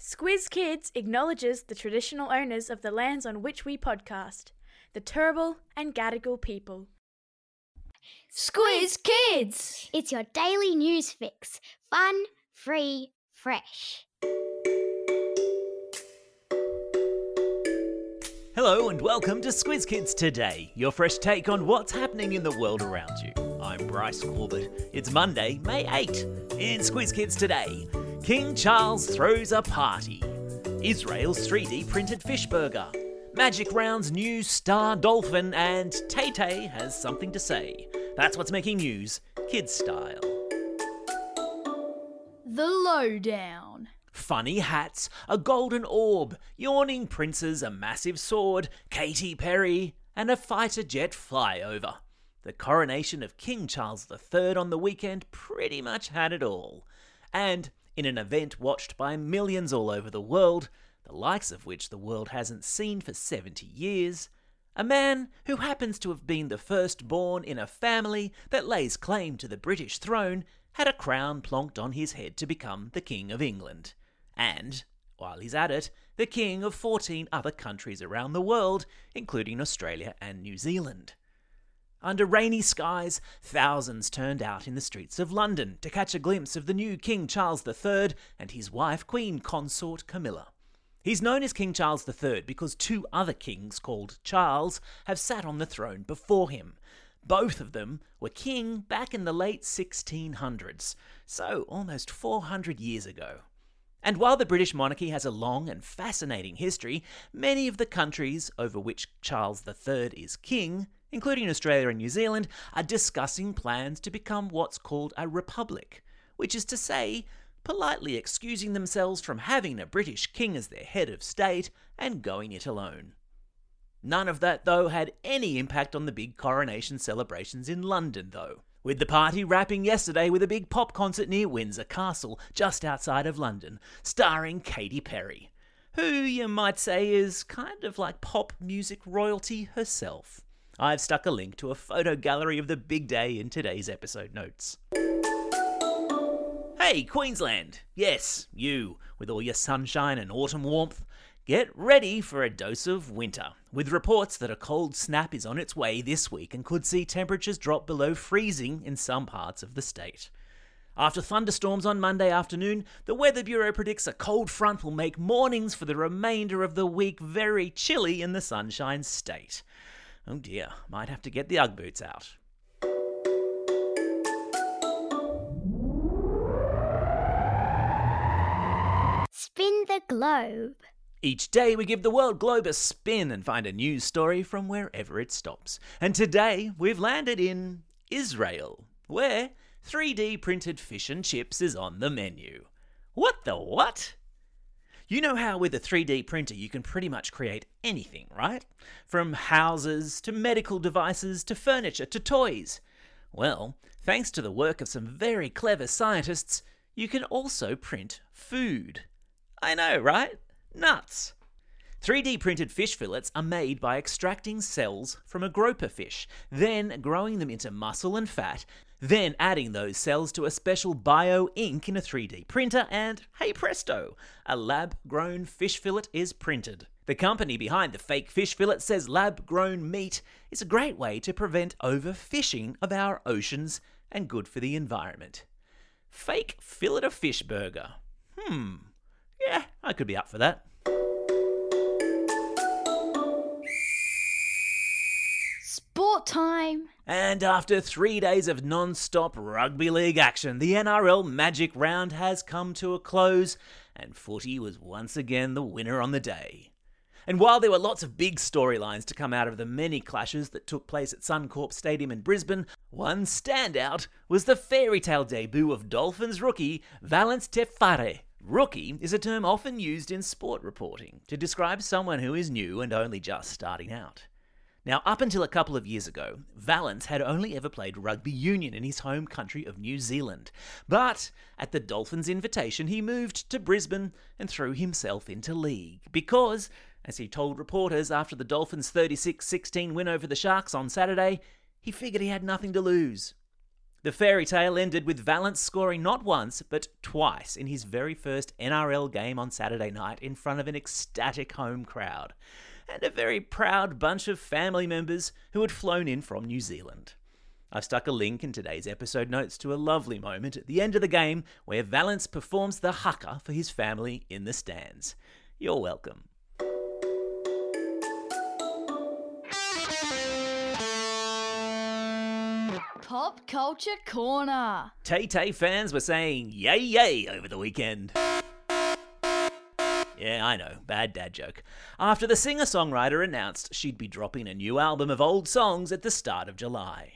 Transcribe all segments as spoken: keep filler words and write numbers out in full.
Squiz Kids acknowledges the traditional owners of the lands on which we podcast, the Turrbal and Gadigal people. Squiz Kids! It's your daily news fix. Fun, free, fresh. Hello and welcome to Squiz Kids Today, your fresh take on what's happening in the world around you. I'm Bryce Corbett. It's Monday, May eighth. In Squiz Kids Today, King Charles throws a party. Israel's three D printed fish burger. Magic Round's new star dolphin, and Tay Tay has something to say. That's what's making news, kids style. The Lowdown. Funny hats, a golden orb, yawning princes, a massive sword, Katy Perry, and a fighter jet flyover. The coronation of King Charles the Third on the weekend pretty much had it all. And in an event watched by millions all over the world, the likes of which the world hasn't seen for seventy years, a man who happens to have been the firstborn in a family that lays claim to the British throne had a crown plonked on his head to become the King of England. And, while he's at it, the King of fourteen other countries around the world, including Australia and New Zealand. Under rainy skies, thousands turned out in the streets of London to catch a glimpse of the new King Charles the Third and his wife Queen Consort Camilla. He's known as King Charles the Third because two other kings called Charles have sat on the throne before him. Both of them were king back in the late sixteen hundreds, so almost four hundred years ago. And while the British monarchy has a long and fascinating history, many of the countries over which Charles the Third is king, including Australia and New Zealand, are discussing plans to become what's called a republic, which is to say, politely excusing themselves from having a British king as their head of state and going it alone. None of that, though, had any impact on the big coronation celebrations in London, though, with the party wrapping yesterday with a big pop concert near Windsor Castle, just outside of London, starring Katy Perry, who you might say is kind of like pop music royalty herself. I've stuck a link to a photo gallery of the big day in today's episode notes. Hey, Queensland! Yes, you, with all your sunshine and autumn warmth, get ready for a dose of winter, with reports that a cold snap is on its way this week and could see temperatures drop below freezing in some parts of the state. After thunderstorms on Monday afternoon, the Weather Bureau predicts a cold front will make mornings for the remainder of the week very chilly in the Sunshine State. Oh dear, might have to get the Ugg boots out. Spin the globe. Each day we give the world globe a spin and find a news story from wherever it stops. And today we've landed in Israel, where three D printed fish and chips is on the menu. What the what? You know how with a three D printer you can pretty much create anything, right? From houses, to medical devices, to furniture, to toys. Well, thanks to the work of some very clever scientists, you can also print food. I know, right? Nuts! three D printed fish fillets are made by extracting cells from a grouper fish, then growing them into muscle and fat, then adding those cells to a special bio-ink in a three D printer and, hey presto, a lab-grown fish fillet is printed. The company behind the fake fish fillet says lab-grown meat is a great way to prevent overfishing of our oceans and good for the environment. Fake fillet of fish burger. Hmm, yeah, I could be up for that. Sport time! And after three days of non-stop rugby league action, the N R L Magic Round has come to a close, and footy was once again the winner on the day. And while there were lots of big storylines to come out of the many clashes that took place at Suncorp Stadium in Brisbane, one standout was the fairy tale debut of Dolphins rookie Valynce Te Whare. Rookie is a term often used in sport reporting to describe someone who is new and only just starting out. Now, up until a couple of years ago, Valynce had only ever played rugby union in his home country of New Zealand. But at the Dolphins' invitation, he moved to Brisbane and threw himself into league because, as he told reporters after the Dolphins' thirty-six sixteen win over the Sharks on Saturday, he figured he had nothing to lose. The fairy tale ended with Valynce scoring not once, but twice in his very first N R L game on Saturday night in front of an ecstatic home crowd, and a very proud bunch of family members who had flown in from New Zealand. I've stuck a link in today's episode notes to a lovely moment at the end of the game where Valynce performs the haka for his family in the stands. You're welcome. Pop Culture Corner. Tay Tay fans were saying yay yay over the weekend. Yeah, I know, bad dad joke. After the singer-songwriter announced she'd be dropping a new album of old songs at the start of July.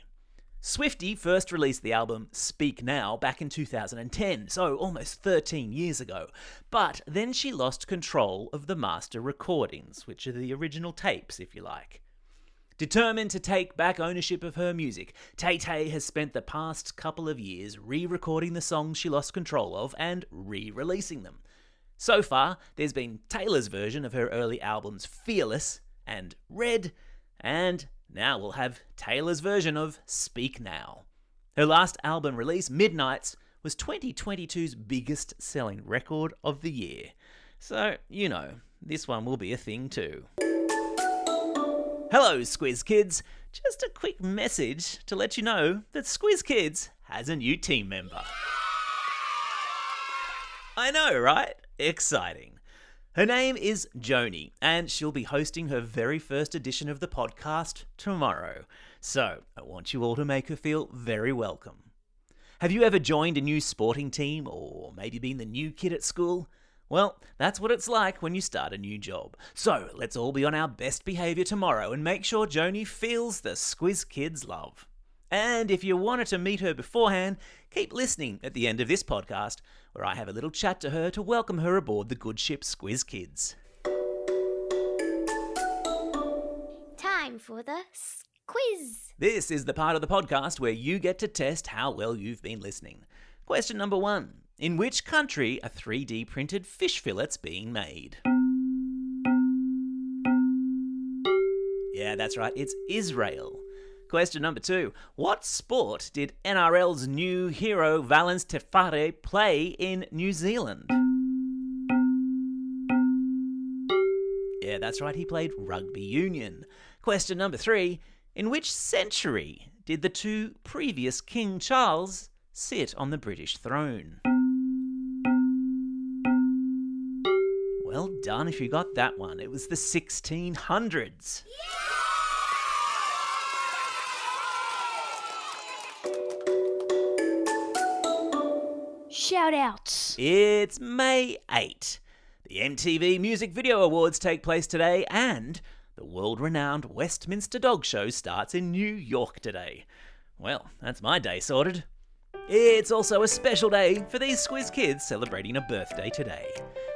Swiftie first released the album Speak Now back in two thousand ten, so almost thirteen years ago. But then she lost control of the master recordings, which are the original tapes, if you like. Determined to take back ownership of her music, Tay Tay has spent the past couple of years re-recording the songs she lost control of and re-releasing them. So far, there's been Taylor's version of her early albums Fearless and Red, and now we'll have Taylor's version of Speak Now. Her last album release, Midnights, was twenty twenty-two's biggest selling record of the year. So, you know, this one will be a thing too. Hello, Squiz Kids. Just a quick message to let you know that Squiz Kids has a new team member. I know, right? Exciting. Her name is Joni, and she'll be hosting her very first edition of the podcast tomorrow. So I want you all to make her feel very welcome. Have you ever joined a new sporting team or maybe been the new kid at school? Well, that's what it's like when you start a new job. So let's all be on our best behaviour tomorrow and make sure Joni feels the Squiz Kids love. And if you wanted to meet her beforehand, keep listening at the end of this podcast, where I have a little chat to her to welcome her aboard the good ship Squiz Kids. Time for the Squiz. This is the part of the podcast where you get to test how well you've been listening. Question number one. In which country are three D printed fish fillets being made? Yeah, that's right, it's Israel. Question number two. What sport did N R L's new hero Valynce Te Whare play in New Zealand? Yeah, that's right, he played rugby union. Question number three. In which century did the two previous King Charles sit on the British throne? Well done if you got that one. It was the sixteen hundreds. Yeah! Shout outs. It's May eighth. The M T V Music Video Awards take place today, and the world-renowned Westminster Dog Show starts in New York today. Well, that's my day sorted. It's also a special day for these Squiz Kids celebrating a birthday today.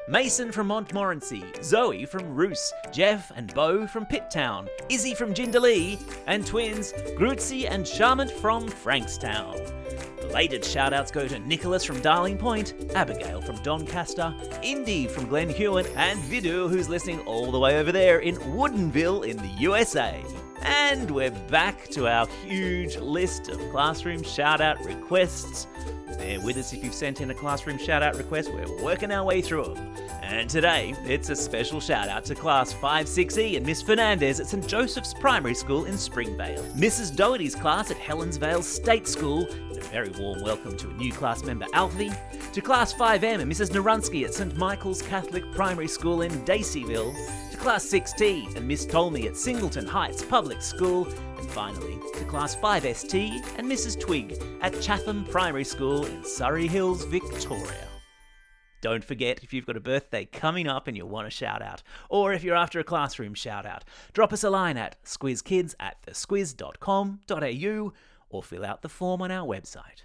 Mason from Montmorency, Zoe from Roos, Jeff and Beau from Pitttown, Izzy from Jindalee, and twins Grutzi and Charmant from Frankstown. Belated shout-outs go to Nicholas from Darling Point, Abigail from Doncaster, Indy from Glen Hewan, and Vidu, who's listening all the way over there in Woodinville in the U S A. And we're back to our huge list of classroom shout-out requests. Bear with us if you've sent in a classroom shout-out request. We're working our way through them. And today, it's a special shout-out to Class five six E and Miss Fernandez at St Joseph's Primary School in Springvale, Missus Doherty's class at Helensvale State School, and a very warm welcome to a new class member, Alfie, to Class five M and Missus Narunsky at St Michael's Catholic Primary School in Daceyville, to Class six T and Miss Tolmie at Singleton Heights Public School, and finally to Class five S T and Missus Twigg at Chatham Primary School in Surrey Hills, Victoria. Don't forget, if you've got a birthday coming up and you want a shout-out, or if you're after a classroom shout-out, drop us a line at squizkids at thesquiz dot com dot a u or fill out the form on our website.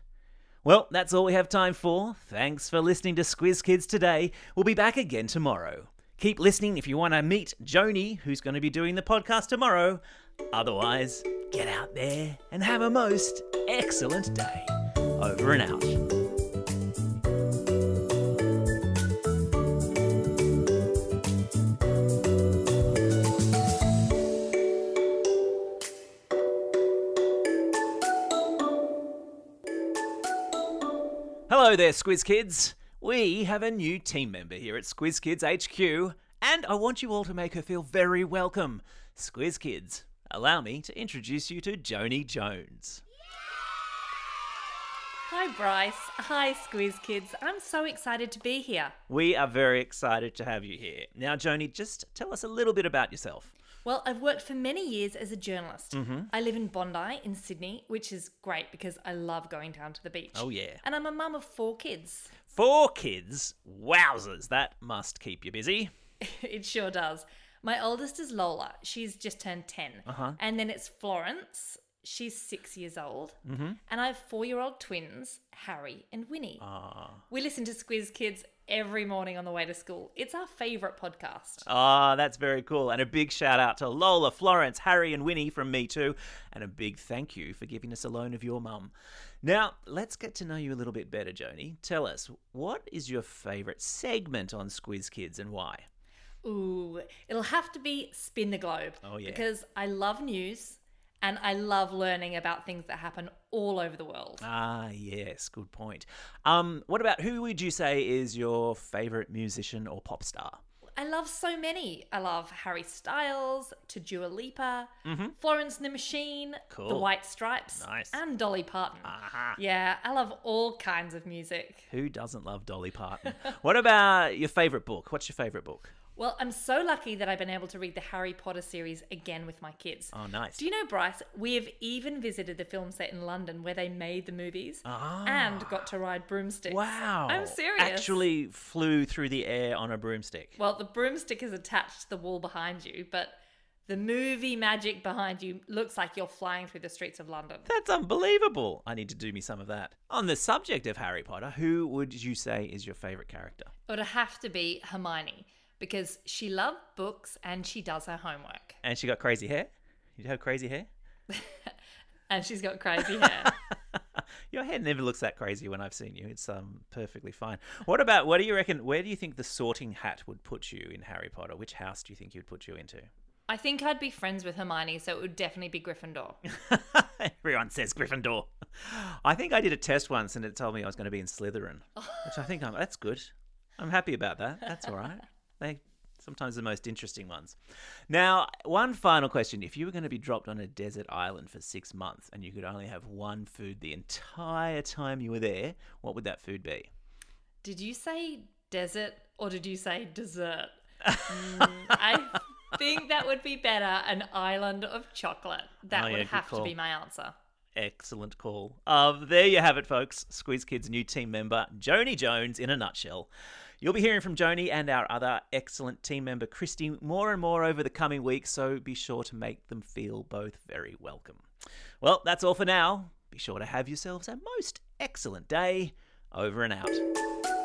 Well, that's all we have time for. Thanks for listening to Squiz Kids today. We'll be back again tomorrow. Keep listening if you want to meet Joni, who's going to be doing the podcast tomorrow. Otherwise, get out there and have a most excellent day. Over and out. Hello there, Squiz Kids. We have a new team member here at Squiz Kids H Q, and I want you all to make her feel very welcome. Squiz Kids, allow me to introduce you to Joni Jones. Hi Bryce, hi Squiz Kids. I'm so excited to be here. We are very excited to have you here. Now Joni, just tell us a little bit about yourself. Well, I've worked for many years as a journalist. Mm-hmm. I live in Bondi in Sydney, which is great because I love going down to the beach. Oh yeah. And I'm a mum of four kids. Four kids? Wowzers, that must keep you busy. It sure does. My oldest is Lola, she's just turned ten. Uh-huh. And then it's Florence. She's six years old, mm-hmm. and I have four-year-old twins, Harry and Winnie. Ah. We listen to Squiz Kids every morning on the way to school. It's our favourite podcast. Ah, that's very cool. And a big shout-out to Lola, Florence, Harry and Winnie from me too. And a big thank you for giving us a loan of your mum. Now, let's get to know you a little bit better, Joni. Tell us, what is your favourite segment on Squiz Kids and why? Ooh, it'll have to be Spin the Globe. Oh, yeah. Because I love news. And I love learning about things that happen all over the world. Ah, yes, good point. Um, what about, who would you say is your favourite musician or pop star? I love so many. I love Harry Styles, to Dua Lipa, mm-hmm. Florence and the Machine, cool. The White Stripes, nice. And Dolly Parton. Uh-huh. Yeah, I love all kinds of music. Who doesn't love Dolly Parton? What about your favourite book? What's your favourite book? Well, I'm so lucky that I've been able to read the Harry Potter series again with my kids. Oh, nice. Do you know, Bryce, we have even visited the film set in London where they made the movies ah. and got to ride broomsticks. Wow. I'm serious. Actually flew through the air on a broomstick. Well, the broomstick is attached to the wall behind you, but the movie magic behind you looks like you're flying through the streets of London. That's unbelievable. I need to do me some of that. On the subject of Harry Potter, who would you say is your favourite character? It would have to be Hermione. Because she loved books and she does her homework. And she got crazy hair? You have crazy hair? And she's got crazy hair. Your hair never looks that crazy when I've seen you. It's um perfectly fine. What about, what do you reckon, where do you think the Sorting Hat would put you in Harry Potter? Which house do you think you'd put you into? I think I'd be friends with Hermione, so it would definitely be Gryffindor. Everyone says Gryffindor. I think I did a test once and it told me I was going to be in Slytherin. Which I think, I'm, that's good. I'm happy about that. That's all right. They're sometimes the most interesting ones. Now, one final question. If you were going to be dropped on a desert island for six months and you could only have one food the entire time you were there, what would that food be? Did you say desert or did you say dessert? mm, I think that would be better, an island of chocolate. That oh, yeah, would have call. to be my answer. Excellent call. Um, there you have it, folks. Squiz Kids' new team member, Joni Jones, in a nutshell. You'll be hearing from Joni and our other excellent team member, Christy, more and more over the coming weeks, so be sure to make them feel both very welcome. Well, that's all for now. Be sure to have yourselves a most excellent day. Over and out.